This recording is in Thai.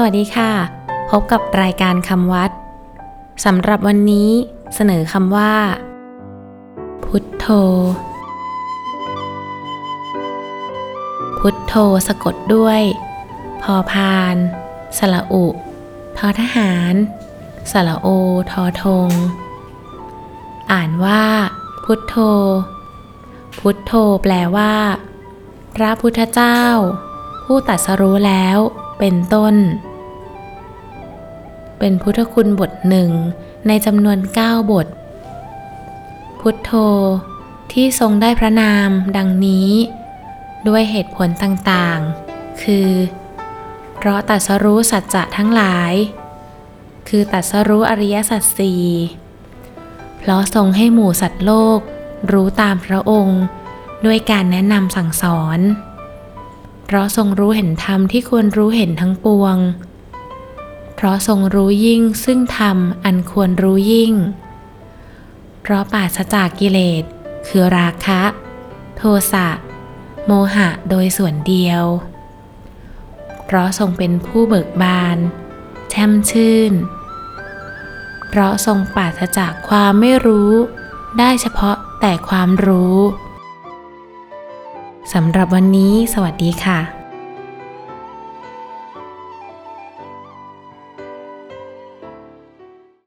สวัสดีค่ะพบกับรายการคำวัดสำหรับวันนี้เสนอคำว่าพุทโธพุทโธสะกดด้วยพอพานสระอุทอทหารสระโอทอทงอ่านว่าพุทโธพุทโธแปลว่าพระพุทธเจ้าผู้ตรัสรู้แล้วเป็นต้นเป็นพุทธคุณบทหนึ่งในจำนวน9บทพุทโธที่ทรงได้พระนามดังนี้ด้วยเหตุผลต่างๆคือเพราะตรัสรู้สัจจะทั้งหลายคือตรัสรู้อริยสัจสี่เพราะทรงให้หมู่สัตว์โลกรู้ตามพระองค์ด้วยการแนะนำสั่งสอนเพราะทรงรู้เห็นธรรมที่ควรรู้เห็นทั้งปวงเพราะทรงรู้ยิ่งซึ่งธรรมอันควรรู้ยิ่งเพราะปราศจากกิเลสคือราคะโทสะโมหะโดยส่วนเดียวเพราะทรงเป็นผู้เบิกบานแช่มชื่นเพราะทรงปราศจากความไม่รู้ได้เฉพาะแต่ความรู้สำหรับวันนี้สวัสดีค่ะ